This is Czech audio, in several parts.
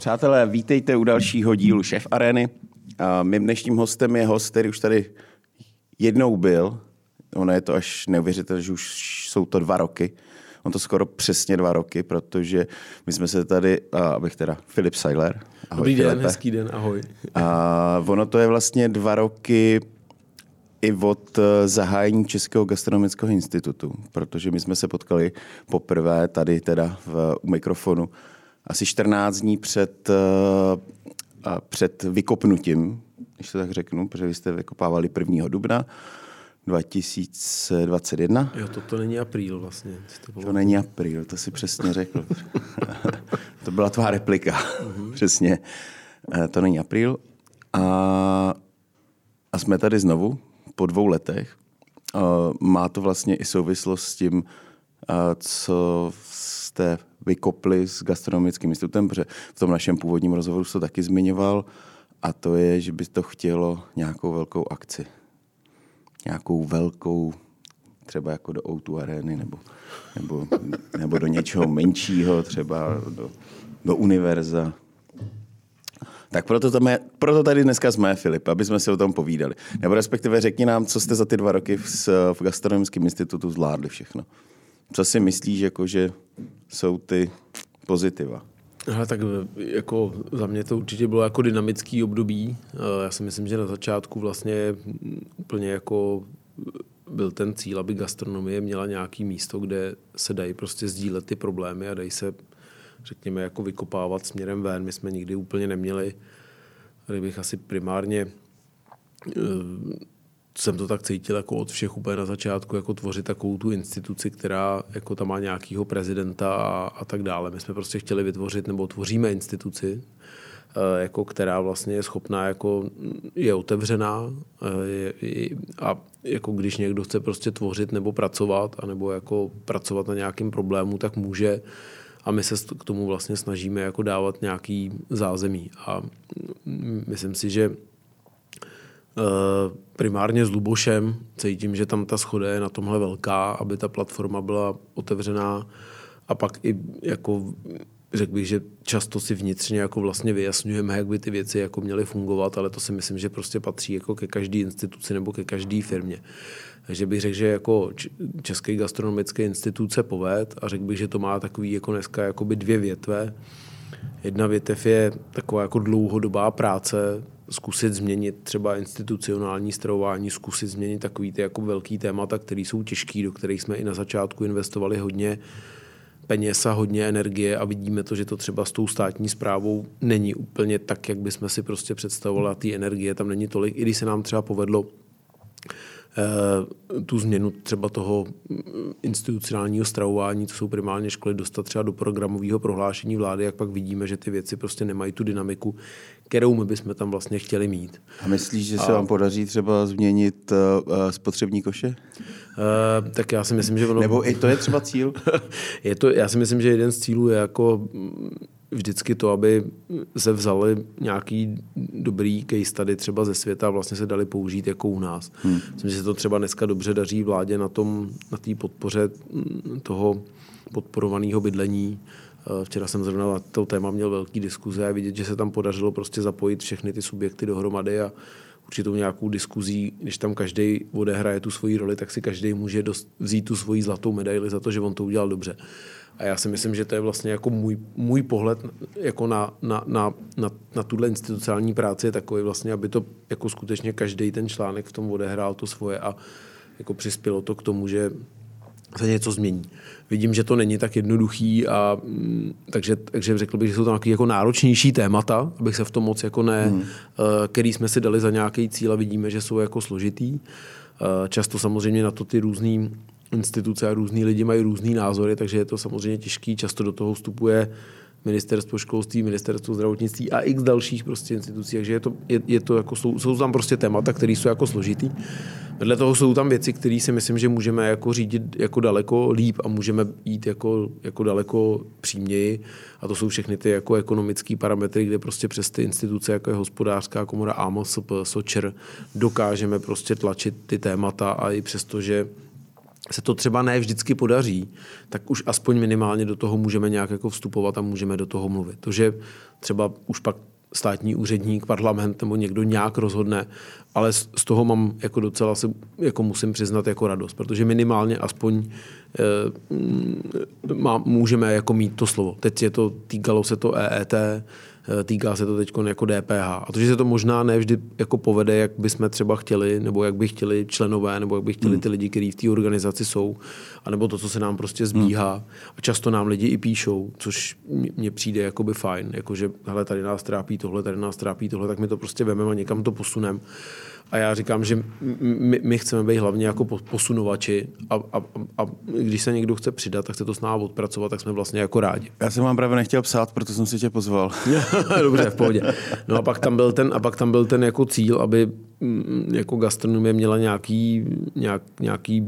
Přátelé, vítejte u dalšího dílu Chef Areny. Mým dnešním hostem je host, který už tady jednou byl. Ono je to až neuvěřitelné, že už jsou to 2 roky. On to skoro přesně 2 roky, protože my jsme se tady, Filip Sailer. Ahoj, dobrý den, Filipe. Hezký den, ahoj. A ono to je vlastně 2 roky i od zahájení Českého gastronomického institutu, protože my jsme se potkali poprvé tady teda u mikrofonu asi 14 dní před vykopnutím, když to tak řeknu, protože vy jste vykopávali 1. dubna 2021. Jo, to není apríl vlastně. To není apríl, to si přesně řekl. To byla tvá replika, přesně. To není apríl. A jsme tady znovu po 2 letech. Má to vlastně i souvislost s tím, co jste vykopli s gastronomickým institutem, protože v tom našem původním rozhovoru jste to taky zmiňoval, a to je, že by to chtělo nějakou velkou akci. Nějakou velkou, třeba jako do O2 Areny, nebo do něčeho menšího, třeba do univerza. Tak proto tady dneska jsme, Filip, aby jsme si o tom povídali. Nebo respektive řekni nám, co jste za ty 2 roky v Gastronomickém institutu zvládli všechno. Co si myslíš, jako, že jsou ty pozitiva? Hele, tak jako za mě to určitě bylo jako dynamický období. Já si myslím, že na začátku vlastně úplně jako byl ten cíl, aby gastronomie měla nějaký místo, kde se dají prostě sdílet ty problémy a dají se, řekněme, jako vykopávat směrem ven. My jsme nikdy úplně neměli, kdybych asi primárně jsem to tak cítil jako od všech úplně na začátku, jako tvořit takovou tu instituci, která jako tam má nějakýho prezidenta a tak dále. My jsme prostě chtěli vytvořit, nebo tvoříme instituci, jako která vlastně je schopná, jako je otevřená a jako když někdo chce prostě tvořit nebo pracovat, anebo jako pracovat na nějakém problému, tak může. A my se k tomu vlastně snažíme jako dávat nějaký zázemí. A myslím si, že primárně s Lubošem cítím, že tam ta schoda je na tomhle velká, aby ta platforma byla otevřená a pak i jako řekl bych, že často si vnitřně jako vlastně vyjasňujeme, jak by ty věci jako měly fungovat, ale to si myslím, že prostě patří jako ke každé instituci nebo ke každé firmě. Takže bych řekl, že jako Český gastronomický institut se poved a řekl bych, že to má takový jako dneska jakoby 2 větve. Jedna větev je taková jako dlouhodobá práce, zkusit změnit třeba institucionální stravování, zkusit změnit takový ty jako velký témata, které jsou těžké, do kterých jsme i na začátku investovali hodně peněz a hodně energie a vidíme to, že to třeba s tou státní správou není úplně tak, jak bychom si prostě představovali, ty energie tam není tolik, i když se nám třeba povedlo tu změnu třeba toho institucionálního stravování, to jsou primárně školy, dostat třeba do programového prohlášení vlády, jak pak vidíme, že ty věci prostě nemají tu dynamiku, kterou my bychom tam vlastně chtěli mít. A myslíš, že se vám podaří třeba změnit spotřební koše? Tak já si myslím, že ono... Nebo i to je třeba cíl? Já si myslím, že jeden z cílů je jako vždycky to, aby se vzali nějaký dobrý case tady třeba ze světa a vlastně se dali použít jako u nás. Myslím, že se to třeba dneska dobře daří vládě na té podpoře toho podporovaného bydlení. Včera jsem zrovna na to téma měl velký diskuze a vidět, že se tam podařilo prostě zapojit všechny ty subjekty dohromady a určitou nějakou diskuzí, když tam každý odehraje tu svoji roli, tak si každý může vzít tu svoji zlatou medaili za to, že on to udělal dobře. A já si myslím, že to je vlastně jako můj pohled jako na tuhle institucionální práci je takový vlastně, aby to jako skutečně každý ten článek v tom odehrál to svoje a jako přispělo to k tomu, že se něco změní. Vidím, že to není tak jednoduchý a takže řekl bych, že jsou tam nějaké jako náročnější témata, abych se v tom moc jako který jsme si dali za nějaký cíl a vidíme, že jsou jako složitý. Často samozřejmě na to ty různý instituce a různý lidi mají různý názory, takže je to samozřejmě těžký. Často do toho vstupuje ministerstvo školství, ministerstvo zdravotnictví a x dalších prostě institucí, takže je to jako, jsou tam prostě témata, které jsou jako složitý. Vedle toho jsou tam věci, které si myslím, že můžeme jako řídit jako daleko líp a můžeme jít jako daleko přímněji a to jsou všechny ty jako ekonomické parametry, kde prostě přes ty instituce, jako je hospodářská komora, AMOS, Sočer, dokážeme prostě tlačit ty témata a i přesto, že se to třeba ne vždycky podaří, tak už aspoň minimálně do toho můžeme nějak jako vstupovat a můžeme do toho mluvit. To, že třeba už pak státní úředník, parlament nebo někdo nějak rozhodne, ale z toho mám jako docela se jako musím přiznat jako radost, protože minimálně aspoň můžeme jako mít to slovo. Teď je to, týkalo se to EET, týká se to teď jako DPH. A to, že se to možná ne vždy jako povede, jak bychom třeba chtěli, nebo jak by chtěli členové, nebo jak by chtěli ty lidi, kteří v té organizaci jsou, anebo to, co se nám prostě zbíhá. A často nám lidi i píšou, což mně přijde jakoby fajn, jakože hele, tady nás trápí tohle, tak my to prostě vememe a někam to posunem. A já říkám, že my chceme být hlavně jako posunovači a když se někdo chce přidat, tak chce to s námi odpracovat, tak jsme vlastně jako rádi. Já jsem vám právě nechtěl psát, proto jsem si tě pozval. Dobře, v pohodě. No a pak tam byl ten jako cíl, aby jako gastronomie měla nějaký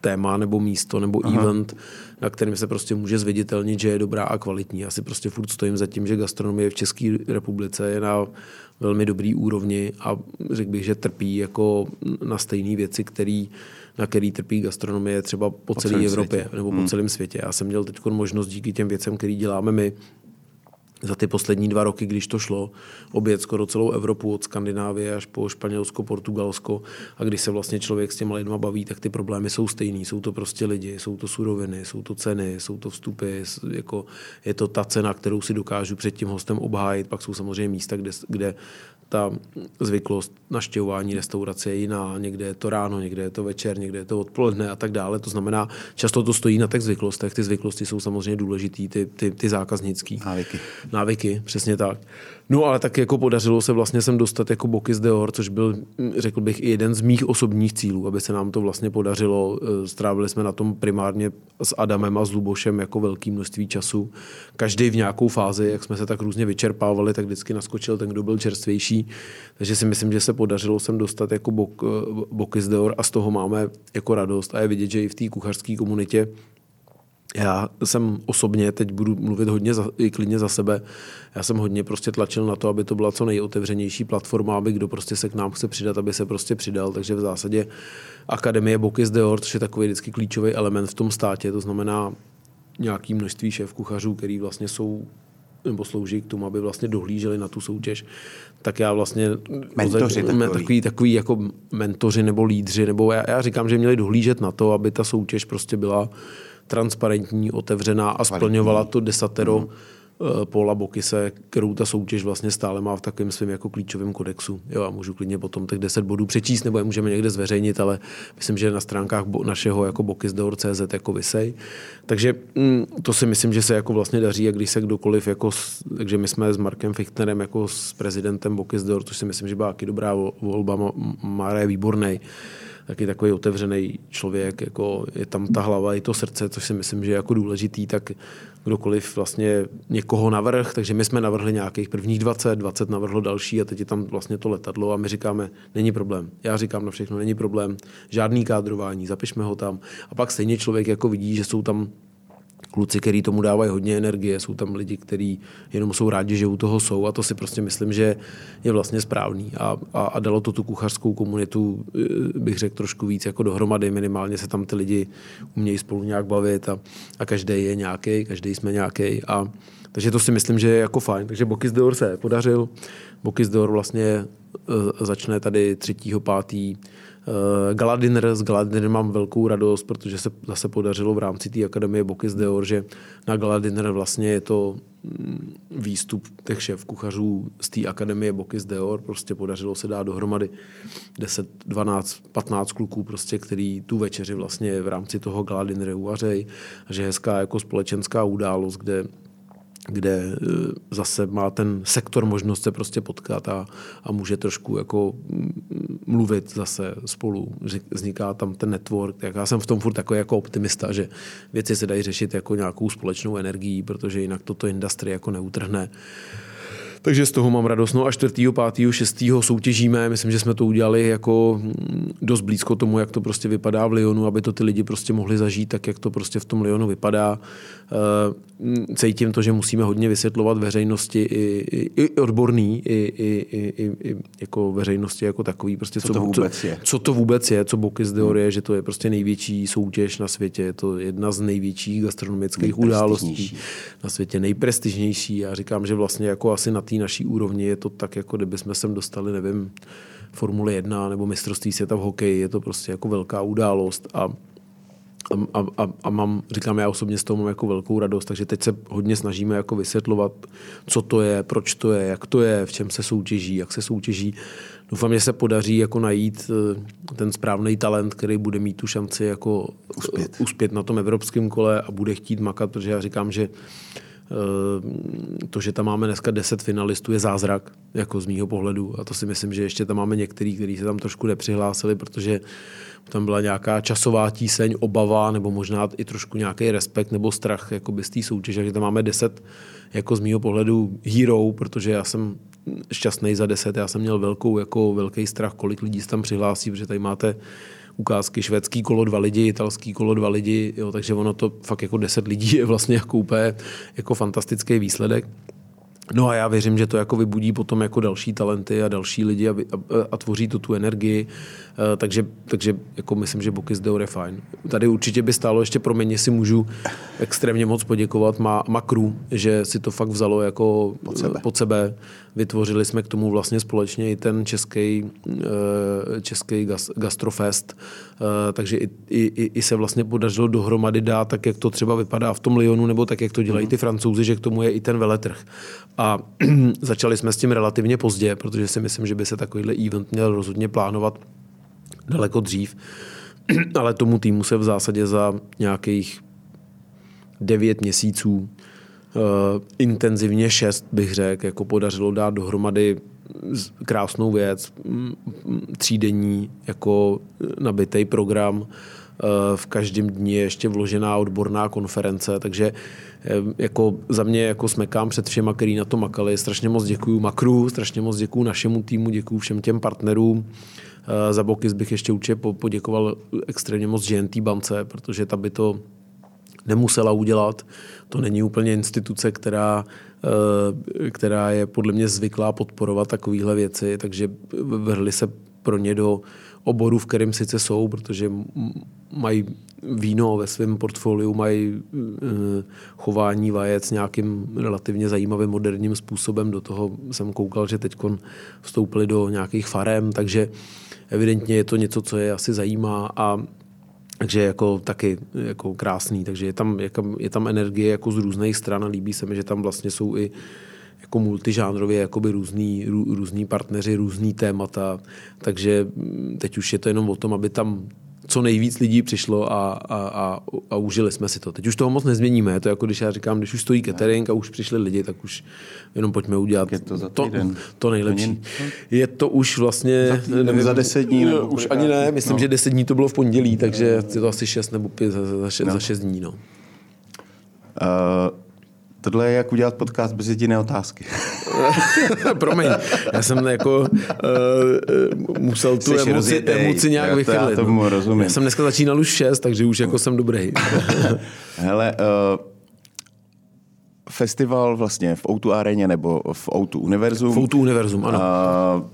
téma nebo místo nebo event, na kterém se prostě může zviditelnit, že je dobrá a kvalitní. Já si prostě furt stojím za tím, že gastronomie v České republice je na velmi dobrý úrovni a řekl bych, že trpí jako na stejné věci, na který trpí gastronomie třeba po celé Evropě světě, nebo po celém světě. Já jsem měl teď možnost díky těm věcem, které děláme my, za ty poslední 2 roky, když to šlo, obět skoro celou Evropu od Skandinávie až po Španělsko, Portugalsko, a když se vlastně člověk s těma lidma baví, tak ty problémy jsou stejný. Jsou to prostě lidi, jsou to suroviny, jsou to ceny, jsou to vstupy, jako je to ta cena, kterou si dokážu před tím hostem obhájit. Pak jsou samozřejmě místa, kde ta zvyklost naštěvování restaurace je jiná. Někde je to ráno, někde je to večer, někde je to odpoledne a tak dále. To znamená, často to stojí na těch zvyklostech. Ty zvyklosti jsou samozřejmě důležitý, ty zákaznický. Návyky, přesně tak. No ale tak jako podařilo se vlastně sem dostat jako Bocuse d'Or, což byl, řekl bych, i jeden z mých osobních cílů, aby se nám to vlastně podařilo. Strávili jsme na tom primárně s Adamem a s Lubošem jako velké množství času. Každý v nějakou fázi, jak jsme se tak různě vyčerpávali, tak vždycky naskočil ten, kdo byl čerstvější. Takže si myslím, že se podařilo sem dostat jako Bocuse d'Or a z toho máme jako radost a je vidět, že i v té kuchařské komunitě. Já jsem osobně, teď budu mluvit hodně klidně za sebe, já jsem hodně prostě tlačil na to, aby to byla co nejotevřenější platforma, aby kdo prostě se k nám chce přidat, aby se prostě přidal. Takže v zásadě Akademie Bocuse d'Or, což je takový vždycky klíčový element v tom státě, to znamená nějaký množství šéfkuchařů, který vlastně jsou nebo slouží k tomu, aby vlastně dohlíželi na tu soutěž, tak já vlastně takový jako mentoři nebo lídři, nebo já říkám, že měli dohlížet na to, aby ta soutěž prostě byla transparentní, otevřená a splňovala to desatero Paula Bocuse, kterou ta soutěž vlastně stále má v takovém svém jako klíčovém kodexu. Jo, já můžu klidně potom těch 10 bodů přečíst, nebo je můžeme někde zveřejnit, ale myslím, že na stránkách našeho jako Bokisdor.cz jako visej. Takže to si myslím, že se jako vlastně daří, a když se kdokoliv jako, takže my jsme s Markem Fichtnerem jako s prezidentem Bocuse d'Or, což si myslím, že byla taky dobrá volba, Mára je výborný. Taky takový otevřený člověk, jako je tam ta hlava i to srdce, což si myslím, že je jako důležitý, tak kdokoliv vlastně někoho navrh, takže my jsme navrhli nějakých prvních 20 navrhlo další a teď je tam vlastně to letadlo a my říkáme, není problém. Já říkám na všechno, není problém, žádný kádrování, zapišme ho tam a pak stejně člověk jako vidí, že jsou tam kluci, který tomu dávají hodně energie, jsou tam lidi, kteří jenom jsou rádi, že u toho jsou a to si prostě myslím, že je vlastně správný a dalo to tu kuchařskou komunitu, bych řekl, trošku víc jako dohromady, minimálně se tam ty lidi umějí spolu nějak bavit a každý je nějaký, každý jsme nějaký a takže to si myslím, že je jako fajn. Takže Bocuse d'Or se podařil. Bocuse d'Or vlastně začne tady 3.5. S Galadiner mám velkou radost, protože se zase podařilo v rámci té Akademie Bocuse d'Or, že na Galadiner vlastně je to výstup těch šéfkuchařů z té Akademie Bocuse d'Or. Prostě podařilo se dát dohromady 10, 12, 15 kluků, prostě, který tu večeři vlastně v rámci toho Galadinere uvařejí. Že hezká jako společenská událost, kde zase má ten sektor možnost se prostě potkat a může trošku jako mluvit zase spolu. Vzniká tam ten network. Já jsem v tom furt takový jako optimista, že věci se dají řešit jako nějakou společnou energií, protože jinak toto industrie jako neutrhne. Takže z toho mám radost. No a 4., 5., 6. soutěžíme. Myslím, že jsme to udělali jako dost blízko tomu, jak to prostě vypadá v Lyonu, aby to ty lidi prostě mohli zažít tak, jak to prostě v tom Lyonu vypadá. Cítím to, že musíme hodně vysvětlovat veřejnosti i odborný, i jako veřejnosti jako takový. Prostě, co to vůbec je, co Bocuse d'Or je, že to je prostě největší soutěž na světě, je to jedna z největších gastronomických událostí na světě, nejprestižnější. Já říkám, že vlastně jako asi na té naší úrovni je to tak, jako kdyby jsme sem dostali, nevím, Formule 1 nebo mistrovství světa v hokeji, je to prostě jako velká událost a mám, říkám, já osobně z toho mám jako velkou radost, takže teď se hodně snažíme jako vysvětlovat, co to je, proč to je, jak to je, v čem se soutěží, jak se soutěží. Doufám, že se podaří jako najít ten správný talent, který bude mít tu šanci jako uspět na tom evropském kole a bude chtít makat, protože já říkám, že to, že tam máme dneska 10 finalistů, je zázrak, jako z mýho pohledu. A to si myslím, že ještě tam máme některý, kteří se tam trošku nepřihlásili, protože tam byla nějaká časová tíseň, obava, nebo možná i trošku nějaký respekt nebo strach jakoby z té soutěže. Takže tam máme 10, jako z mýho pohledu, hero, protože já jsem šťastný za 10. Já jsem měl velký strach, kolik lidí se tam přihlásí, protože tady máte ukázky švédský kolo 2 lidi, italský kolo 2 lidi, jo, takže ono to fakt jako 10 lidí je vlastně jako úplně jako fantastický výsledek. No a já věřím, že to jako vybudí potom jako další talenty a další lidi a tvoří to tu energii, takže jako myslím, že Bocuse d'Or je fajn. Tady určitě by stálo ještě, pro mě si můžu extrémně moc poděkovat Makru, že si to fakt vzalo jako pod sebe. Vytvořili jsme k tomu vlastně společně i ten český Gastrofest, takže i se vlastně podařilo dohromady dát tak, jak to třeba vypadá v tom Lyonu, nebo tak, jak to dělají ty Francouzi, že k tomu je i ten veletrh. A začali jsme s tím relativně pozdě, protože si myslím, že by se takovýhle event měl rozhodně plánovat daleko dřív, ale tomu týmu se v zásadě za nějakých 9 měsíců, intenzivně 6 bych řekl, jako podařilo dát dohromady krásnou věc, 3denní jako nabitej program, v každém dni je ještě vložená odborná konference, takže jako za mě jako smekám před všema, který na to makali. Strašně moc děkuju Makru, strašně moc děkuju našemu týmu, děkuju všem těm partnerům. Za Bocuse bych ještě určitě poděkoval extrémně moc GNT bance, protože ta by to nemusela udělat. To není úplně instituce, která je podle mě zvyklá podporovat takovéhle věci, takže vrhli se pro ně do oboru, v kterém sice jsou, protože mají víno ve svém portfoliu, mají chování vajec nějakým relativně zajímavým moderním způsobem. Do toho jsem koukal, že teď vstoupili do nějakých farem, takže evidentně je to něco, co je asi zajímá, a takže jako taky jako krásný. Takže je tam energie jako z různých stran a líbí se mi, že tam vlastně jsou i jako multižánrově jakoby různí partneři, různý témata. Takže teď už je to jenom o tom, aby tam co nejvíc lidí přišlo a užili jsme si to. Teď už toho moc nezměníme. Je to jako, když já říkám, když už stojí catering a už přišli lidi, tak už jenom pojďme udělat to nejlepší. Je to už vlastně... Za 10 dní? No, už ani ne. Myslím, že 10 dní to bylo v pondělí, takže je to asi 6 nebo 5 za 6 dní. No. Tohle je, jak udělat podcast bez jediné otázky. Promiň, já jsem jako musel tu emoci nějak vychylit. Já jsem dneska začínal už 6, takže už jako jsem dobrý. Hele, festival vlastně v O2 Areně nebo v O2 Univerzum. V O2 Univerzum, ano.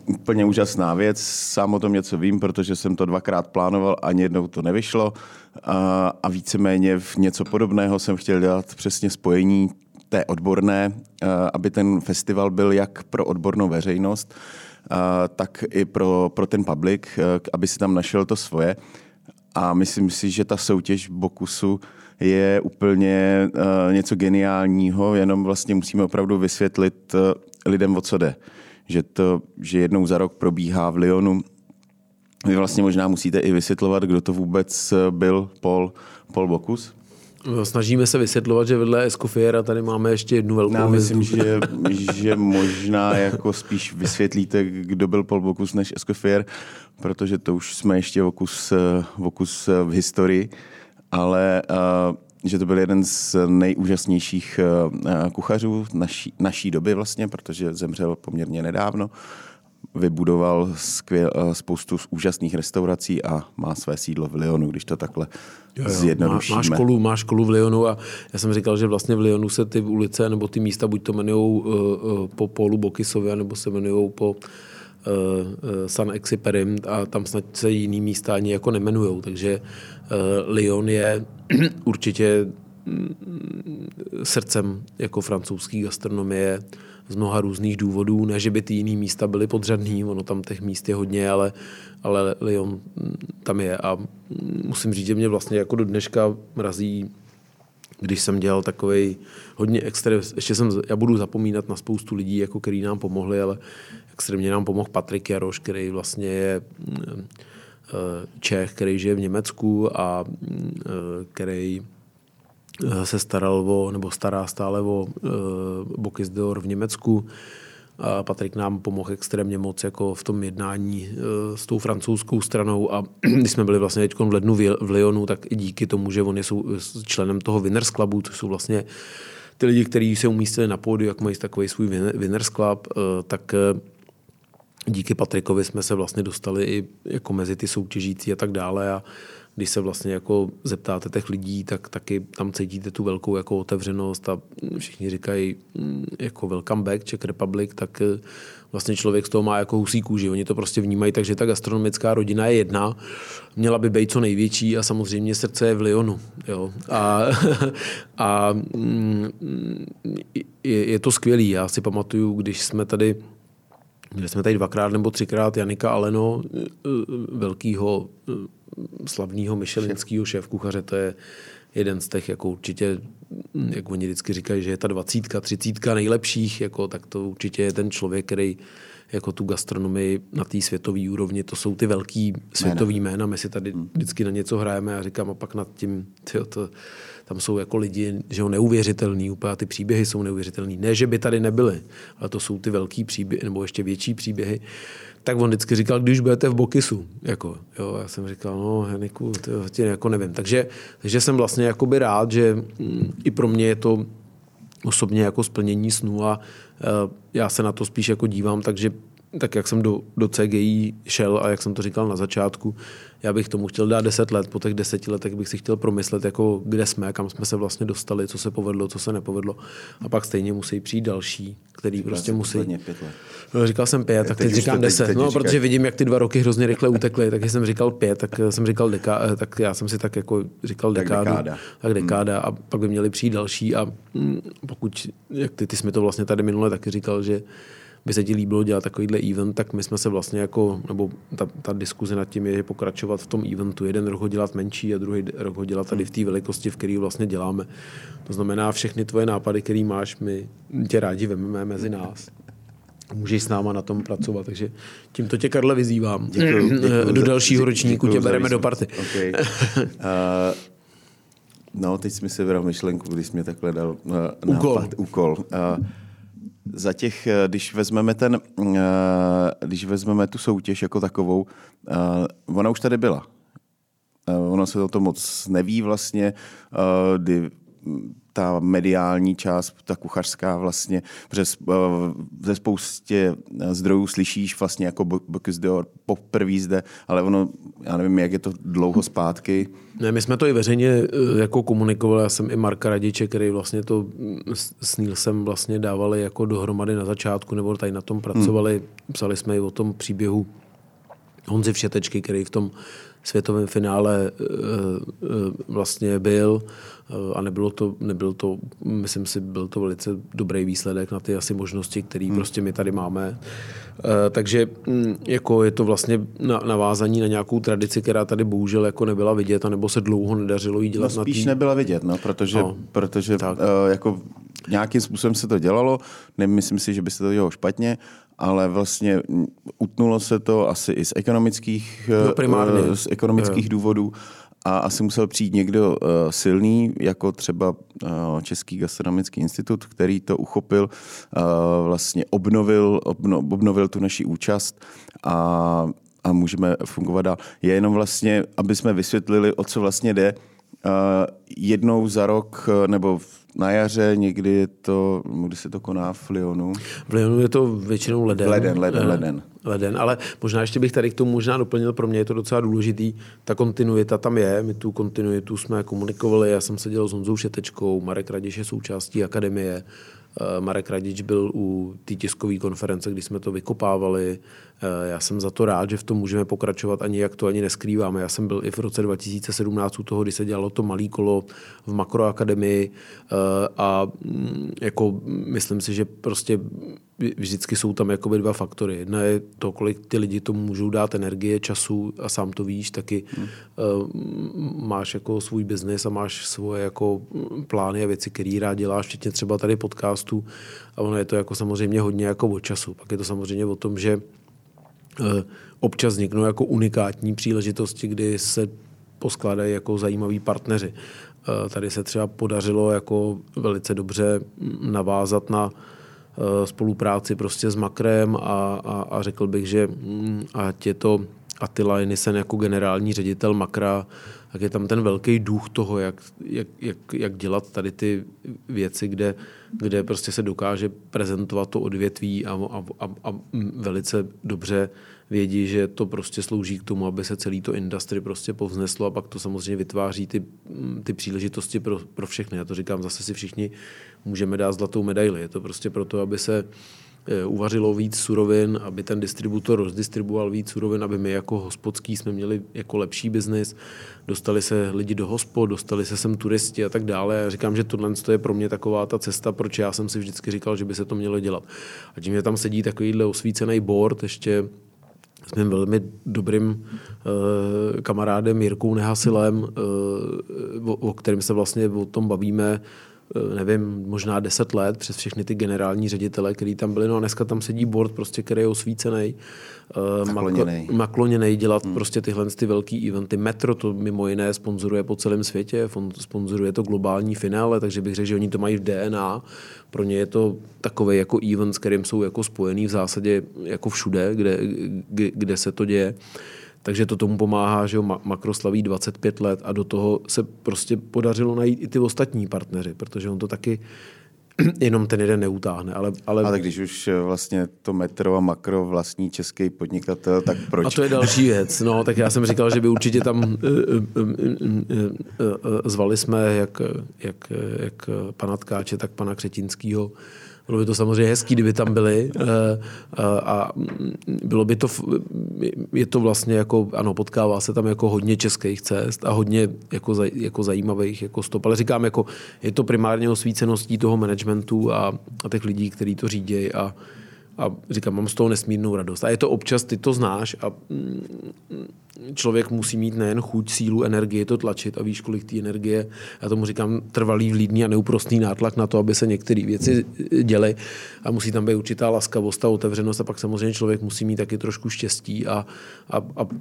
Úplně úžasná věc, sám o tom něco vím, protože jsem to 2krát plánoval, ani jednou to nevyšlo. A víceméně v něco podobného jsem chtěl dělat přesně spojení té odborné, aby ten festival byl jak pro odbornou veřejnost, tak i pro ten public, aby si tam našel to svoje. A myslím si, že ta soutěž Bocusu je úplně něco geniálního, jenom vlastně musíme opravdu vysvětlit lidem, o co jde. Že jednou za rok probíhá v Lyonu. Vy vlastně možná musíte i vysvětlovat, kdo to vůbec byl, Paul Bocuse. Snažíme se vysvětlovat, že vedle Escoffiera tady máme ještě jednu velkou hvězdu. Myslím, že možná jako spíš vysvětlíte, kdo byl Paul Bocuse než Escoffier, protože to už jsme ještě o kus v historii, ale že to byl jeden z nejúžasnějších kuchařů naší doby vlastně, protože zemřel poměrně nedávno. Vybudoval spoustu z úžasných restaurací a má své sídlo v Lyonu, když to takhle zjednodušíme. Má školu v Lyonu a já jsem říkal, že vlastně v Lyonu se ty ulice nebo ty místa buď to jmenujou po Paulu Bocusovi, nebo se jmenujou po Saint-Exupéry a tam snad se jiný místa ani jako nemenujou, takže Lyon je určitě srdcem jako francouzský gastronomie z mnoha různých důvodů, ne že by ty jiný místa byly podřadný, ono tam těch míst je hodně, ale Lyon tam je a musím říct, že mě vlastně jako do dneška mrazí, když jsem dělal takovej hodně já budu zapomínat na spoustu lidí, jako který nám pomohli, ale extrémně nám pomohl Patrik Jaroš, který vlastně je Čech, který žije v Německu a který se stará stále o Bocuse d'Or v Německu. A Patrik nám pomohl extrémně moc jako v tom jednání s tou francouzskou stranou a když jsme byli vlastně teďkon v lednu v Lyonu, tak i díky tomu, že on je členem toho Winners Clubu, což jsou vlastně ty lidi, kteří se umístili na pódiu, jak mají takový svůj Winners Club, tak díky Patrikovi jsme se vlastně dostali i jako mezi ty soutěžící a tak dále a když se vlastně jako zeptáte těch lidí, tak taky tam cítíte tu velkou jako otevřenost a všichni říkají jako welcome back Czech Republic, tak vlastně člověk z toho má jako husí kůži. Oni to prostě vnímají, takže ta gastronomická rodina je jedna, měla by být co největší a samozřejmě srdce je v Lyonu. Jo. A je to skvělý. Já si pamatuju, když jsme tady dvakrát nebo třikrát Yannicka Allénu, velkýho slavného michelinského šéfkuchaře, to je jeden z těch, jako určitě, jak oni vždycky říkají, že je ta 20, 30 nejlepších, jako, tak to určitě je ten člověk, který jako tu gastronomii na té světové úrovni, to jsou ty velký světové jména, my si tady vždycky na něco hrajeme a říkám, a pak nad tím, tam jsou jako lidi, že jo, neuvěřitelný, úplně ty příběhy jsou neuvěřitelný, ne, že by tady nebyly, ale to jsou ty velký příběhy, nebo ještě větší příběhy, tak on vždycky říkal, když budete v Bocusu, jako, jo, já jsem říkal, no, Yannicku, tě jako nevím, takže jsem vlastně jakoby rád, že i pro mě je to osobně jako splnění snů a já se na to spíš jako dívám, takže tak jak jsem do CGI šel a jak jsem to říkal na začátku, já bych tomu chtěl dát 10 let, po těch 10 letech bych si chtěl promyslet, jako kde jsme, kam jsme se vlastně dostali, co se povedlo, co se nepovedlo a pak stejně musí přijít další, který říkal prostě musí. Říkal jsem 5, tak teď říkám 10, no, protože vidím, jak ty 2 roky hrozně rychle utekly, tak jsem říkal 5, tak jsem říkal dekáda, tak já jsem si tak jako říkal dekádu, tak dekáda a pak by měli přijít další a pokud, jak ty jsi mi to vlastně tady minule taky říkal, že by se ti líbilo dělat takovýhle event, tak my jsme se vlastně jako, nebo ta diskuze nad tím je, že pokračovat v tom eventu. Jeden rok ho dělat menší a druhý rok ho dělat tady v té velikosti, v které vlastně děláme. To znamená, všechny tvoje nápady, které máš, my tě rádi vememe mezi nás. Můžeš s náma na tom pracovat, takže tímto tě, Karle, vyzývám. Děkuju do dalšího ročníku tě bereme do party. Okay. No, teď jsi mi sebral myšlenku, když jsi mě takhle dal úkol. Za těch, když vezmeme tu soutěž jako takovou, ona už tady byla. Ona se o tom moc neví vlastně, kdy ta mediální část, ta kuchařská vlastně, ze spoustě zdrojů slyšíš vlastně jako Bocuse d'Or poprvé zde, ale ono, já nevím, jak je to dlouho zpátky. Ne, my jsme to i veřejně jako komunikovali, já jsem i Marka Raditche, který vlastně to s Nilsem vlastně dávali jako dohromady na začátku, nebo tady na tom pracovali, psali jsme i o tom příběhu Honzi Všetečky, který v tom světovém finále vlastně byl a nebylo to, myslím si, byl to velice dobrý výsledek na ty asi možnosti, které prostě my tady máme. Takže jako je to vlastně navázání na nějakou tradici, která tady bohužel jako nebyla vidět, anebo se dlouho nedařilo jí dělat. No, spíš nebyla vidět, protože jako nějakým způsobem se to dělalo, nemyslím si, že by se to dělalo špatně, ale vlastně utnulo se to asi i z ekonomických, důvodů a asi musel přijít někdo silný, jako třeba Český gastronomický institut, který to uchopil, vlastně obnovil tu naši účast a můžeme fungovat dál. Je jenom vlastně, aby jsme vysvětlili, o co vlastně jde, Jednou za rok, nebo na jaře, někdy je to, kdy se to koná v Lyonu? V Lyonu je to většinou leden. Leden, ale možná ještě bych tady k tomu možná doplnil, pro mě je to docela důležitý, ta kontinuita tam je, my tu kontinuitu jsme komunikovali, já jsem seděl s Honzou Všetečkou, Marek Raditsch je součástí akademie, Marek Raditsch byl u té tiskové konference, kdy jsme to vykopávali. Já jsem za to rád, že v tom můžeme pokračovat, ani jak to ani neskrýváme. Já jsem byl i v roce 2017 u toho, kdy se dělalo to malý kolo v Makro Akademii a jako myslím si, že prostě vždycky jsou tam jakoby dva faktory. Jedna je to, kolik ty lidi tomu můžou dát energie, času a sám to víš, taky máš jako svůj biznis a máš svoje jako plány a věci, které rád děláš, včetně třeba tady podcastu a ono je to jako samozřejmě hodně jako o času. Pak je to samozřejmě o tom, že občas vzniknou jako unikátní příležitosti, kdy se poskládají jako zajímaví partneři. Tady se třeba podařilo jako velice dobře navázat na spolupráci prostě s Makrem a řekl bych, že ať je to Attila Jnyssen jako generální ředitel Makra, tak je tam ten velký duch toho, jak dělat tady ty věci, kde prostě se dokáže prezentovat to odvětví a velice dobře vědí, že to prostě slouží k tomu, aby se celý to industry prostě povzneslo a pak to samozřejmě vytváří ty příležitosti pro všechny. Já to říkám, zase si všichni můžeme dát zlatou medaili. Je to prostě proto, aby se uvařilo víc surovin, aby ten distributor rozdistribuoval víc surovin, aby my jako hospodský jsme měli jako lepší biznis, dostali se lidi do hospod, dostali se sem turisti a tak dále. Já říkám, že tohle je pro mě taková ta cesta, proč já jsem si vždycky říkal, že by se to mělo dělat. A tím, že tam sedí takovýhle osvícený board, ještě s mým velmi dobrým kamarádem Jirkou Nehasilem, o kterém se vlastně o tom bavíme, nevím, možná 10 let přes všechny ty generální ředitele, který tam byli. No a dneska tam sedí board, prostě, který je osvícenej, nakloněnej dělat prostě tyhle ty velký eventy. Metro to mimo jiné sponzoruje po celém světě, sponzoruje to globální finále, takže bych řekl, že oni to mají v DNA. Pro ně je to takovej jako event, s kterým jsou jako spojený v zásadě jako všude, kde se to děje. Takže to tomu pomáhá, že Makro slaví 25 let a do toho se prostě podařilo najít i ty ostatní partneři, protože on to taky jenom ten jeden neutáhne. Ale tak když už vlastně to Metro a Makro vlastní český podnikatel, tak proč? A to je další věc. No, tak já jsem říkal, že by určitě tam zvali jsme jak pana Tkáče, tak pana Křetínskýho. Bylo by to samozřejmě hezký, kdyby tam byli a bylo by to, je to vlastně jako, ano, potkává se tam jako hodně českých cest a hodně jako zajímavých jako stop, ale říkám, jako je to primárně osvíceností toho managementu a těch lidí, kteří to řídějí a říkám, mám z toho nesmírnou radost. A je to občas, ty to znáš a člověk musí mít nejen chuť, sílu, energii to tlačit a víš, kolik té energie, já tomu říkám, trvalý, vlídný a neúprostný nátlak na to, aby se některé věci děly a musí tam být určitá laskavost a otevřenost a pak samozřejmě člověk musí mít taky trošku štěstí a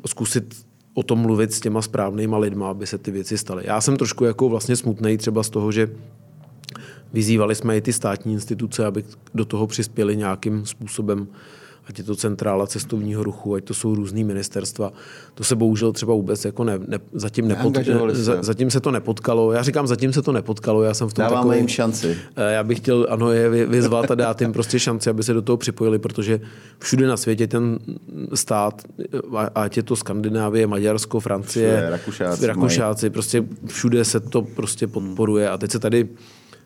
zkusit o tom mluvit s těma správnýma lidma, aby se ty věci staly. Já jsem trošku jako vlastně smutnej třeba z toho, že vyzývali jsme i ty státní instituce, aby do toho přispěli nějakým způsobem, ať je to centrála cestovního ruchu, ať to jsou různý ministerstva. To se bohužel třeba vůbec jako zatím se to nepotkalo. Já říkám, zatím se to nepotkalo. Já jsem v tom dáváme jim šanci. Já bych chtěl, ano, je vyzvat a dát jim prostě šanci, aby se do toho připojili, protože všude na světě ten stát, ať je to Skandinávie, Maďarsko, Francie, všude, Rakušáci prostě všude se to prostě podporuje a teď se tady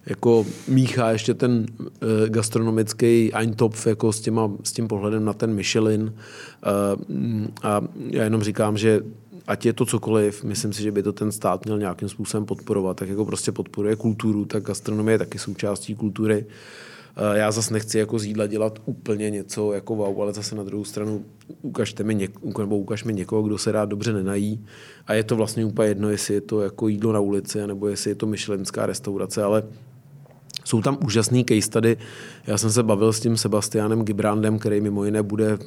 jako míchá ještě ten gastronomický Eintopf jako s tím pohledem na ten Michelin. A já jenom říkám, že ať je to cokoliv, myslím si, že by to ten stát měl nějakým způsobem podporovat. Tak jako prostě podporuje kulturu, tak gastronomie je taky součástí kultury. Já zase nechci jako z jídla dělat úplně něco jako wow, ale zase na druhou stranu ukaž mi někoho, kdo se rád dobře nenají a je to vlastně úplně jedno, jestli je to jako jídlo na ulici nebo jestli je to michelinská restaurace, ale Jsou tam úžasný case study. Já jsem se bavil s tím Sebastianem Gibrandem, který mimo jiné bude,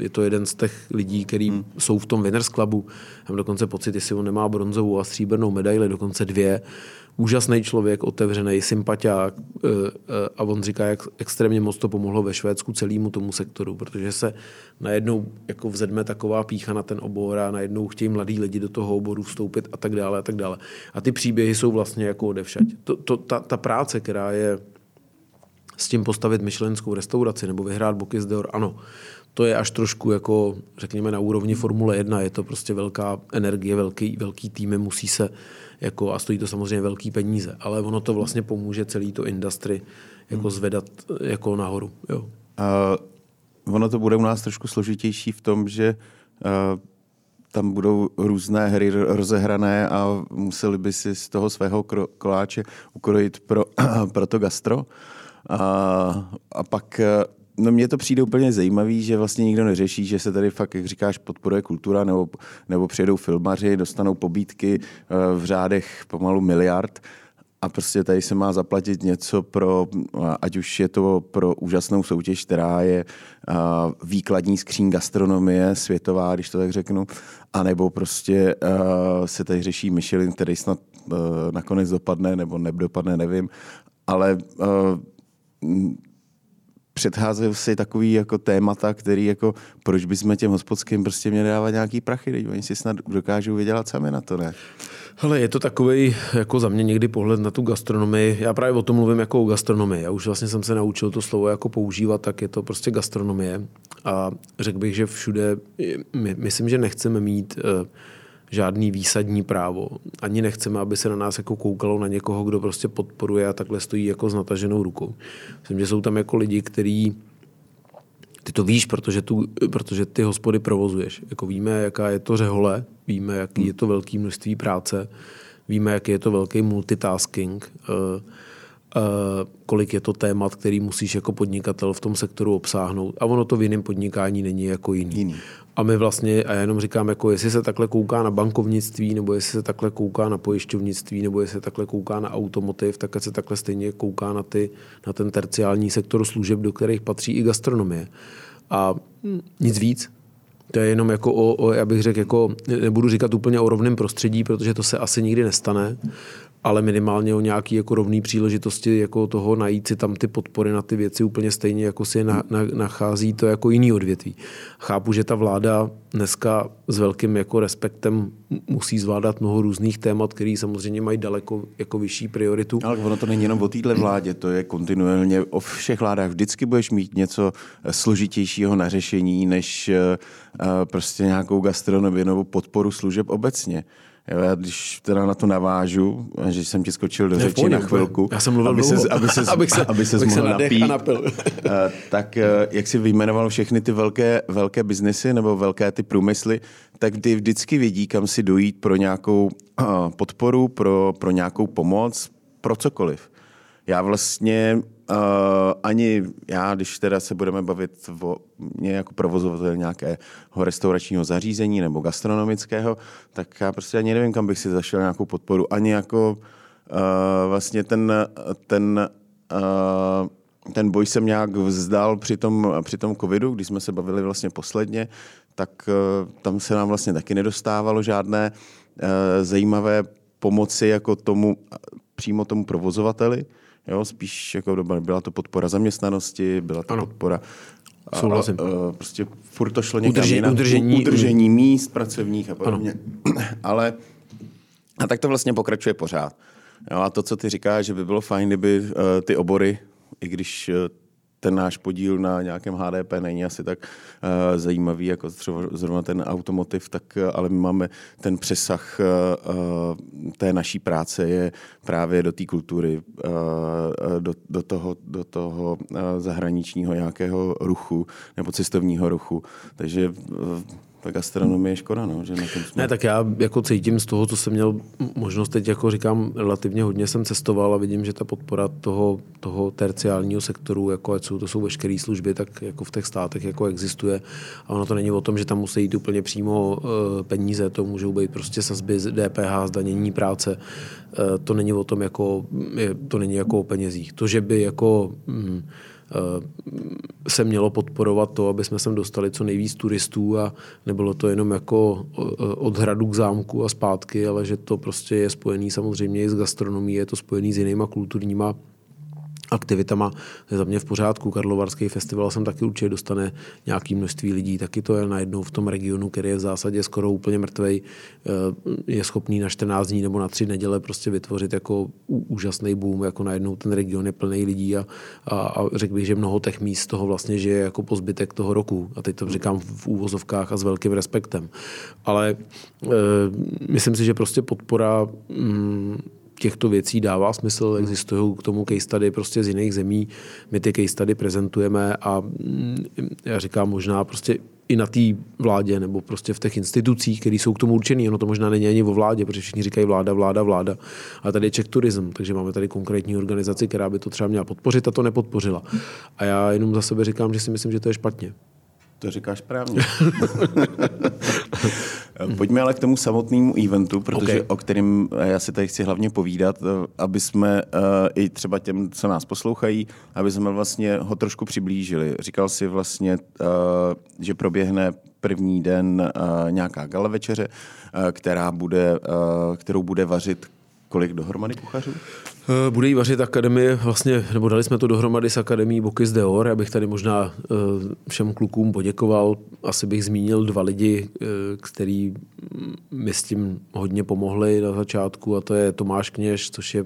je to jeden z těch lidí, který jsou v tom Winners Clubu. Mám dokonce pocit, jestli on nemá bronzovou a stříbrnou medaili, dokonce dvě. Úžasný člověk, otevřený, sympatiák, a on říká, jak extrémně moc to pomohlo ve Švédsku celému tomu sektoru, protože se najednou jako vzedme taková pícha na ten obor a najednou chtějí mladí lidi do toho oboru vstoupit a tak dále a tak dále. A ty příběhy jsou vlastně jako odevšať. Ta práce, která je s tím postavit michelinskou restauraci nebo vyhrát Bocuse d'Or, ano, to je až trošku jako, řekněme, na úrovni Formule 1, je to prostě velká energie, velký týmy musí se jako, a stojí to samozřejmě velký peníze, ale ono to vlastně pomůže celý to industry jako zvedat jako nahoru. Jo. Ono to bude u nás trošku složitější v tom, že tam budou různé hry rozehrané a museli by si z toho svého koláče ukrojit pro to gastro. A pak no mně to přijde úplně zajímavý, že vlastně nikdo neřeší, že se tady fakt, jak říkáš, podporuje kultura nebo přijedou filmaři, dostanou pobídky v řádech pomalu miliard a prostě tady se má zaplatit něco pro, ať už je to pro úžasnou soutěž, která je výkladní skříň gastronomie světová, když to tak řeknu, anebo prostě se tady řeší Michelin, který snad nakonec dopadne nebo nedopadne, nevím, ale předcházel si takový jako témata, který jako proč bychom těm hospodským prostě měli dávat nějaký prachy, teď oni si snad dokážou vydělat sami na to, ne? Hele, je to takovej jako za mě někdy pohled na tu gastronomii. Já právě o tom mluvím jako o gastronomii. Já už vlastně jsem se naučil to slovo jako používat, tak je to prostě gastronomie a řekl bych, že všude myslím, že nechceme mít žádný výsadní právo. Ani nechceme, aby se na nás jako koukalo na někoho, kdo prostě podporuje a takhle stojí jako s nataženou rukou. Myslím, že jsou tam jako lidi, kteří ty to víš, protože ty hospody provozuješ. Jako víme, jaká je to řehole, víme, jaký je to velký množství práce, víme, jaký je to velký multitasking, kolik je to témat, který musíš jako podnikatel v tom sektoru obsáhnout. A ono to v jiném podnikání není jako jiný. A my vlastně, a já jenom říkám, jako jestli se takhle kouká na bankovnictví, nebo jestli se takhle kouká na pojišťovnictví, nebo jestli se takhle kouká na automotiv, tak se takhle stejně kouká na ten terciální sektor služeb, do kterých patří i gastronomie. A nic víc. To je jenom jako já bych řekl, jako, nebudu říkat úplně o rovném prostředí, protože to se asi nikdy nestane, ale minimálně o nějaký jako rovný příležitosti jako toho najít si tam ty podpory na ty věci úplně stejně, jako si nachází to jako jiný odvětví. Chápu, že ta vláda dneska s velkým jako respektem musí zvládat mnoho různých témat, které samozřejmě mají daleko jako vyšší prioritu. Ale ono to není jenom o téhle vládě, to je kontinuálně o všech vládách. Vždycky budeš mít něco složitějšího na řešení, než prostě nějakou gastronomii nebo podporu služeb obecně. Já když teda na to navážu, že jsem ti skočil do řeči na chvilku, aby ses mohl napít, tak jak jsi vyjmenoval všechny ty velké biznesy nebo velké ty průmysly, tak ty vždycky vidí, kam si dojít pro nějakou podporu, pro nějakou pomoc, pro cokoliv. Já vlastně ani já, když teda se budeme bavit o mě jako provozovatel nějakého restauračního zařízení nebo gastronomického, tak já prostě ani nevím, kam bych si zašel nějakou podporu. Ani jako vlastně ten boj jsem nějak vzdal při tom covidu, když jsme se bavili vlastně posledně, tak tam se nám vlastně taky nedostávalo žádné zajímavé pomoci jako tomu, přímo tomu provozovateli. Jo, spíš jako doba, byla to podpora zaměstnanosti, byla to podpora prostě furt to šlo někam jinak, udržení míst pracovních a podobně. Ale a tak to vlastně pokračuje pořád. Jo, a to, co ty říkáš, že by bylo fajn, kdyby ty obory, i když ten náš podíl na nějakém HDP není asi tak zajímavý, jako třeba zrovna ten automotiv, tak ale my máme ten přesah té naší práce je právě do té kultury, do toho zahraničního nějakého ruchu nebo cestovního ruchu. Takže ta gastronomie je škoda, no, že na tom jsme... Ne, tak já jako cítím z toho, co jsem měl možnost teď, jako říkám, relativně hodně jsem cestoval a vidím, že ta podpora toho terciálního sektoru, jako ať to jsou veškeré služby, tak jako v těch státech jako existuje. A ono to není o tom, že tam musí jít úplně přímo peníze, to můžou být prostě sazby DPH, zdanění práce. To není o tom, jako, to není jako o penězích. To, že by jako... se mělo podporovat to, aby jsme sem dostali co nejvíc turistů a nebylo to jenom jako od hradu k zámku a zpátky, ale že to prostě je spojený samozřejmě i s gastronomií, je to spojený s jinýma kulturníma aktivitama. Za mě v pořádku, Karlovarský festival sem taky určitě dostane nějaký množství lidí, taky to je najednou v tom regionu, který je v zásadě skoro úplně mrtvej, je schopný na 14 dní nebo na 3 neděle prostě vytvořit jako úžasný boom, jako najednou ten region je plný lidí a řekl bych, že mnoho těch míst toho vlastně žije jako po zbytek toho roku. A teď to říkám v úvozovkách a s velkým respektem. Ale myslím si, že prostě podpora těchto věcí dává smysl, existují k tomu case study prostě z jiných zemí, my ty case study prezentujeme a já říkám možná prostě i na té vládě nebo prostě v těch institucích, které jsou k tomu určený, ono to možná není ani o vládě, protože všichni říkají vláda, a tady je CzechTourism, takže máme tady konkrétní organizaci, která by to třeba měla podpořit a to nepodpořila. A já jenom za sebe říkám, že si myslím, že to je špatně. To říkáš správně. Pojďme ale k tomu samotnému eventu, protože o kterém já si tady chci hlavně povídat, aby jsme i třeba těm, co nás poslouchají, aby jsme vlastně ho trošku přiblížili. Říkal si vlastně, že proběhne první den nějaká gala večeře, kterou bude vařit kolik dohromady kuchařů? Bude jí vařit akademie, vlastně, nebo dali jsme to dohromady s Akademií Bocuse d'Or. Já bych tady možná všem klukům poděkoval. Asi bych zmínil 2 lidi, který mi s tím hodně pomohli na začátku, a to je Tomáš Kněž, což je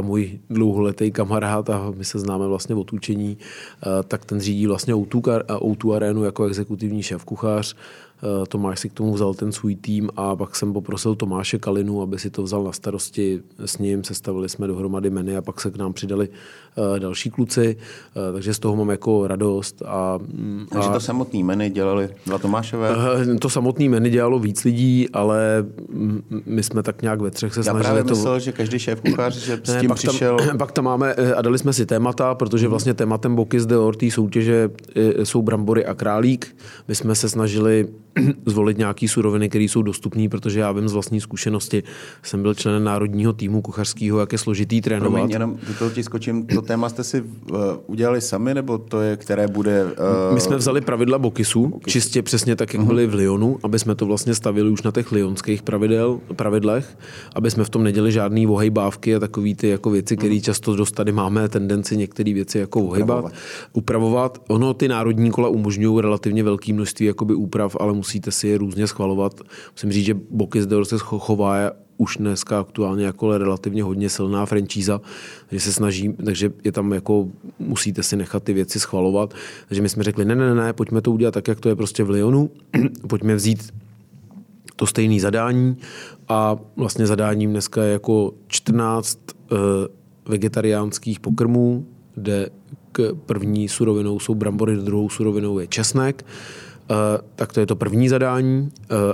můj dlouholetý kamarád a my se známe vlastně od učení, tak ten řídí vlastně O2 Arenu jako exekutivní šéf kuchař. Tomáš si k tomu vzal ten svůj tým a pak jsem poprosil Tomáše Kalinu, aby si to vzal na starosti s ním, sestavili jsme dohromady menu a pak se k nám přidali další kluci, takže z toho mám jako radost. Takže to samotný menu dělali dva Tomášové? To samotný menu dělalo víc lidí, ale my jsme tak nějak ve třech se snažili. Já právě myslel, že každý šéf kuchař, že s tím přišel. Pak tam máme a dali jsme si témata, protože vlastně tématem Bocuse d'Or té soutěže jsou brambory a králík. My jsme se snažili zvolit nějaké suroviny, které jsou dostupné, protože já vím z vlastní zkušenosti, jsem byl členem národního týmu kuchařského, jak je složitý trénovat. Promiň, jenom do toho ti skočím, to téma jste si udělali sami, nebo to je, které bude... My jsme vzali pravidla Bokisu, čistě přesně tak, jak byly v Lyonu, aby jsme to vlastně stavili už na těch lyonských pravidlech, aby jsme v tom neděli žádný vohejbávky a takový ty jako věci, které často dost tady máme tendenci některé věci jako vohejbat, upravovat. Ono ty národní kola umožňují relativně velké množství jakoby úprav, ale musíte si je různě schvalovat. Musím říct, že Bocuse d'Or se chová už dneska aktuálně jako relativně hodně silná franšíza, že se snaží, takže je tam jako musíte si nechat ty věci schvalovat. Takže my jsme řekli, ne, pojďme to udělat tak, jak to je prostě v Lyonu, pojďme vzít to stejné zadání a vlastně zadáním dneska je jako 14 vegetariánských pokrmů, kde k první surovinou jsou brambory, druhou surovinou je česnek. Tak to je to první zadání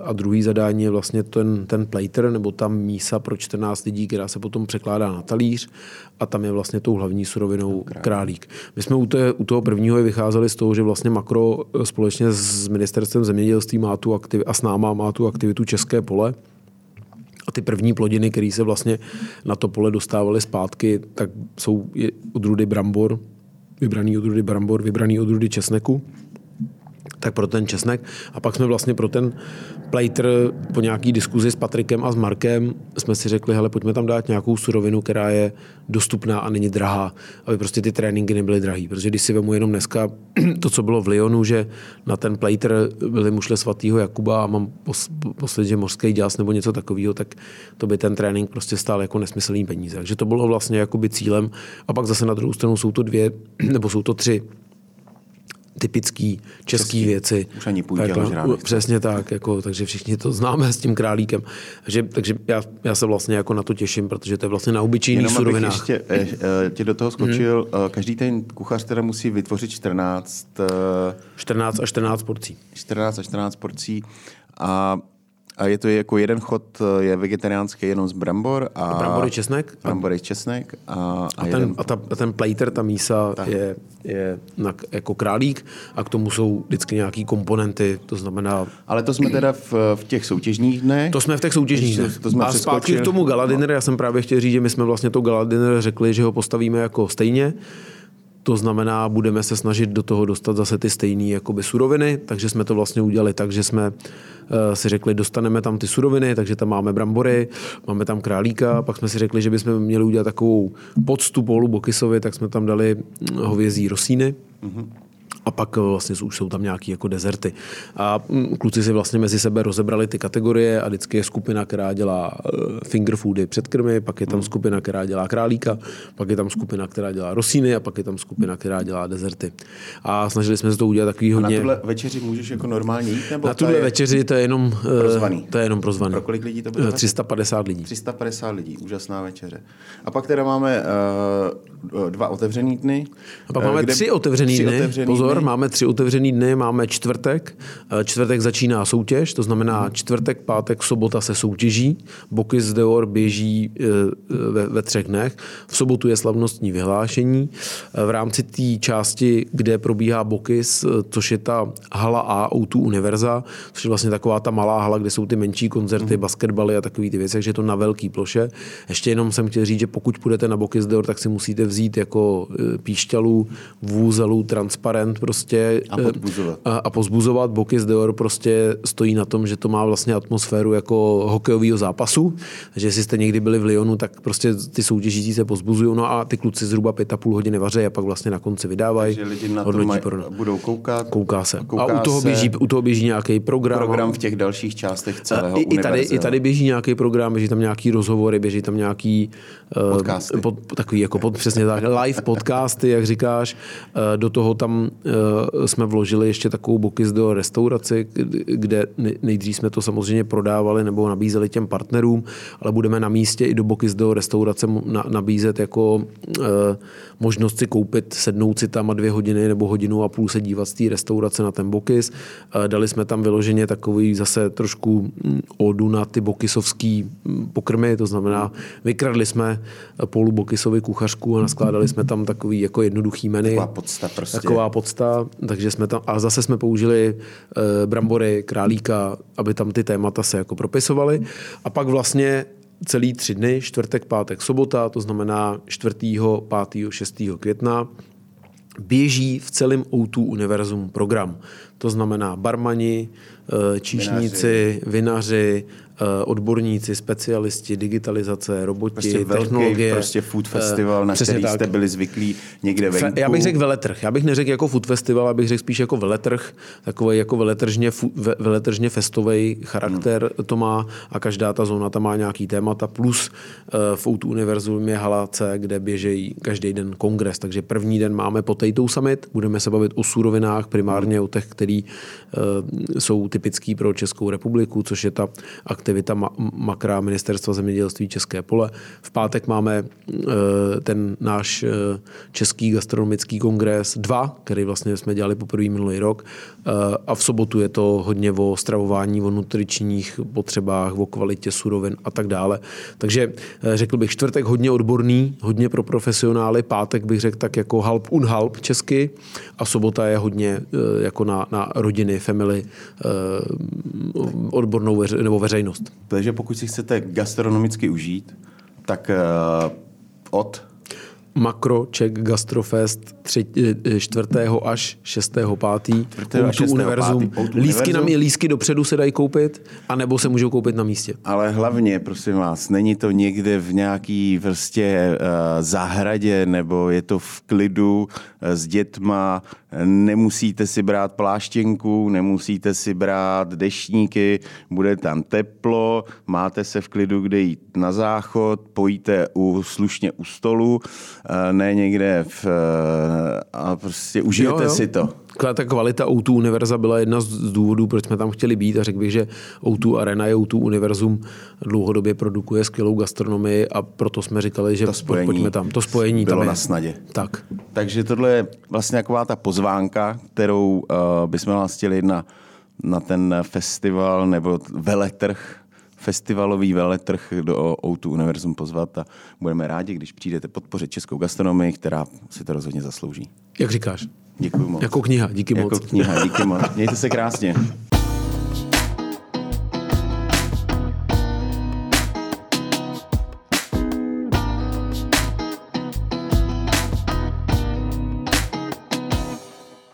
a druhý zadání je vlastně ten plater nebo ta mísa pro 14 lidí, která se potom překládá na talíř a tam je vlastně tou hlavní surovinou králík. My jsme u toho prvního vycházeli z toho, že vlastně Makro společně s Ministerstvem zemědělství má tu aktivitu a s náma má tu aktivitu České pole. A ty první plodiny, které se vlastně na to pole dostávaly zpátky, tak jsou odrůdy brambor, vybraný odrůdy česneku. Tak pro ten česnek. A pak jsme vlastně pro ten plejtr po nějaký diskuzi s Patrikem a s Markem jsme si řekli, hele, pojďme tam dát nějakou surovinu, která je dostupná a není drahá, aby prostě ty tréninky nebyly drahý. Protože když si vemu jenom dneska to, co bylo v Lyonu, že na ten plejtr byly mušle svatýho Jakuba a mám posledně, že mořský děs nebo něco takového, tak to by ten trénink prostě stál jako nesmyslný peníze. Takže to bylo vlastně jakoby cílem. A pak zase na druhou stranu jsou to 2 nebo jsou to 3 typický český věci. Už ani půjde, přesně tak, jako, takže všichni to známe s tím králíkem. Takže já se vlastně jako na to těším, protože to je vlastně na obyčejných surovinách. Jenom abych ještě tě do toho skočil, každý ten kuchař teda musí vytvořit 14 porcí. 14 porcí a je to jako jeden chod je vegetariánský jenom z brambor a brambory česnek. Brambory česnek a ten plater, ta mísa je jako králík a k tomu jsou vždycky nějaký komponenty, to znamená. Ale to jsme teda v těch soutěžních dnech. To jsme v těch soutěžních dnech. To jsme a zpátky k tomu gala dinner, já jsem právě chtěl říct, že my jsme vlastně to gala dinner řekli, že ho postavíme jako stejně. To znamená, budeme se snažit do toho dostat zase ty stejné jakoby suroviny, takže jsme to vlastně udělali tak, že jsme si řekli, dostaneme tam ty suroviny, takže tam máme brambory, máme tam králíka, pak jsme si řekli, že bychom měli udělat takovou poctu Paulu Bocusovi, tak jsme tam dali hovězí rosíny. Mm-hmm. A pak vlastně už jsou tam nějaké jako dezerty. A kluci si vlastně mezi sebe rozebrali ty kategorie a vždycky je skupina, která dělá finger foody předkrmy, pak je tam skupina, která dělá králíka, pak je tam skupina, která dělá rosíny a pak je tam skupina, která dělá dezerty. A snažili jsme se to udělat takový hodně. A na tuhle večeři můžeš jako normálně jít? Nebo na tuhle večeři to je jenom prozvaný. To je jenom prozvaný. Pro kolik lidí to bylo? 350 lidí. 350 lidí, úžasná večeře. A pak teda máme 2 otevřený dny. A pak máme 3 otevřený dny. Pozor, máme 3 otevřený dny, máme čtvrtek. Čtvrtek začíná soutěž, to znamená čtvrtek, pátek, sobota se soutěží. Bocuse d'Or běží ve 3 dnech. V sobotu je slavnostní vyhlášení. V rámci té části, kde probíhá Bocuse, což je ta hala A O2 Univerza, což je vlastně taková ta malá hala, kde jsou ty menší koncerty, basketbaly a takové ty věci, takže je to na velký ploše. Ještě jenom jsem chtěl říct, že pokud půjdete na Bocuse d'Or, tak si musíte vzít jako píšťalu, vůzelu, transparent prostě a pozbuzovat. Bocuse d'Or prostě stojí na tom, že to má vlastně atmosféru jako hokejového zápasu, že jestli jste někdy byli v Lyonu, tak prostě ty soutěžící se pozbuzují, no a ty kluci zhruba 5,5 hodiny vaří a pak vlastně na konci vydávají. Takže lidi na to budou koukat. Kouká se. U toho běží nějaký program. Program v těch dalších částech celého univerza. I tady běží nějaký program, běží tam nějaký rozhovory, běží tam nějaký podcasty. Přesně tak, live podcasty, jak říkáš. Do toho tam jsme vložili ještě takovou Bocuse d'Or restauraci, kde nejdřív jsme to samozřejmě prodávali nebo nabízeli těm partnerům, ale budeme na místě i do Bocuse d'Or restaurace nabízet jako možnost si koupit, sednout si tam a 2 hodiny nebo 1,5 hodiny se dívat z té restaurace na ten Bocuse. Dali jsme tam vyloženě takový zase trošku odu na ty bokisovský pokrmy, to znamená vykradli jsme Paulu Bocusovi kuchařku a naskládali jsme tam takový jako jednoduchý menu. Taková podsta, takže jsme tam a zase jsme použili brambory, králíka, aby tam ty témata se jako propisovaly. A pak vlastně celý 3 dny, čtvrtek, pátek, sobota, to znamená 4., 5., 6. května, běží v celém O2 Univerzum program. To znamená barmani, číšníci, vinaři, odborníci, specialisti, digitalizace, roboti, prostě velký, technologie. Prostě food festival, na který jste byli zvyklí někde venku. Já bych řekl veletrh. Já bych neřekl jako food festival, já bych řekl spíš jako veletrh. Takový jako veletržně festovej charakter to má a každá ta zóna tam má nějaký témata. Plus v O2 Univerzum je hala C, kde běžejí každý den kongres. Takže první den máme Potato Summit, budeme se bavit o surovinách, primárně o těch, který jsou typický pro Českou republiku, což je ta aktivita Makra Ministerstva zemědělství České pole. V pátek máme ten náš Český gastronomický kongres 2, který vlastně jsme dělali poprvé minulý rok. A v sobotu je to hodně o stravování, o nutričních potřebách, o kvalitě surovin a tak dále. Takže řekl bych čtvrtek hodně odborný, hodně pro profesionály, pátek bych řekl tak jako halb un halb česky a sobota je hodně jako na rodiny, family, odbornou veřejnost. Takže pokud si chcete gastronomicky užít, tak od Makro, Czech Gastrofest 4. až 6. 5. O2 Univerzum. Lístky dopředu se dají koupit, anebo se můžou koupit na místě. Ale hlavně, prosím vás, není to někde v nějaký vrstě zahradě, nebo je to v klidu s dětma, nemusíte si brát pláštěnku, nemusíte si brát deštníky, bude tam teplo, máte se v klidu kde jít na záchod, pojíte slušně u stolu, ne někde a prostě užijete si to. Ta kvalita O2 Univerza byla jedna z důvodů, proč jsme tam chtěli být, a řekl bych, že O2 Arena i O2 Univerzum dlouhodobě produkuje skvělou gastronomii, a proto jsme říkali, že pojďme tam. To spojení bylo tam na snadě. Tak. Takže tohle je vlastně taková ta pozvánka, kterou bychom vás chtěli na ten festival nebo veletrh, festivalový veletrh do O2 Univerzum pozvat, a budeme rádi, když přijdete podpořit českou gastronomii, která si to rozhodně zaslouží. Jak říkáš? Děkuji moc. Jako kniha, díky moc. Mějte se krásně.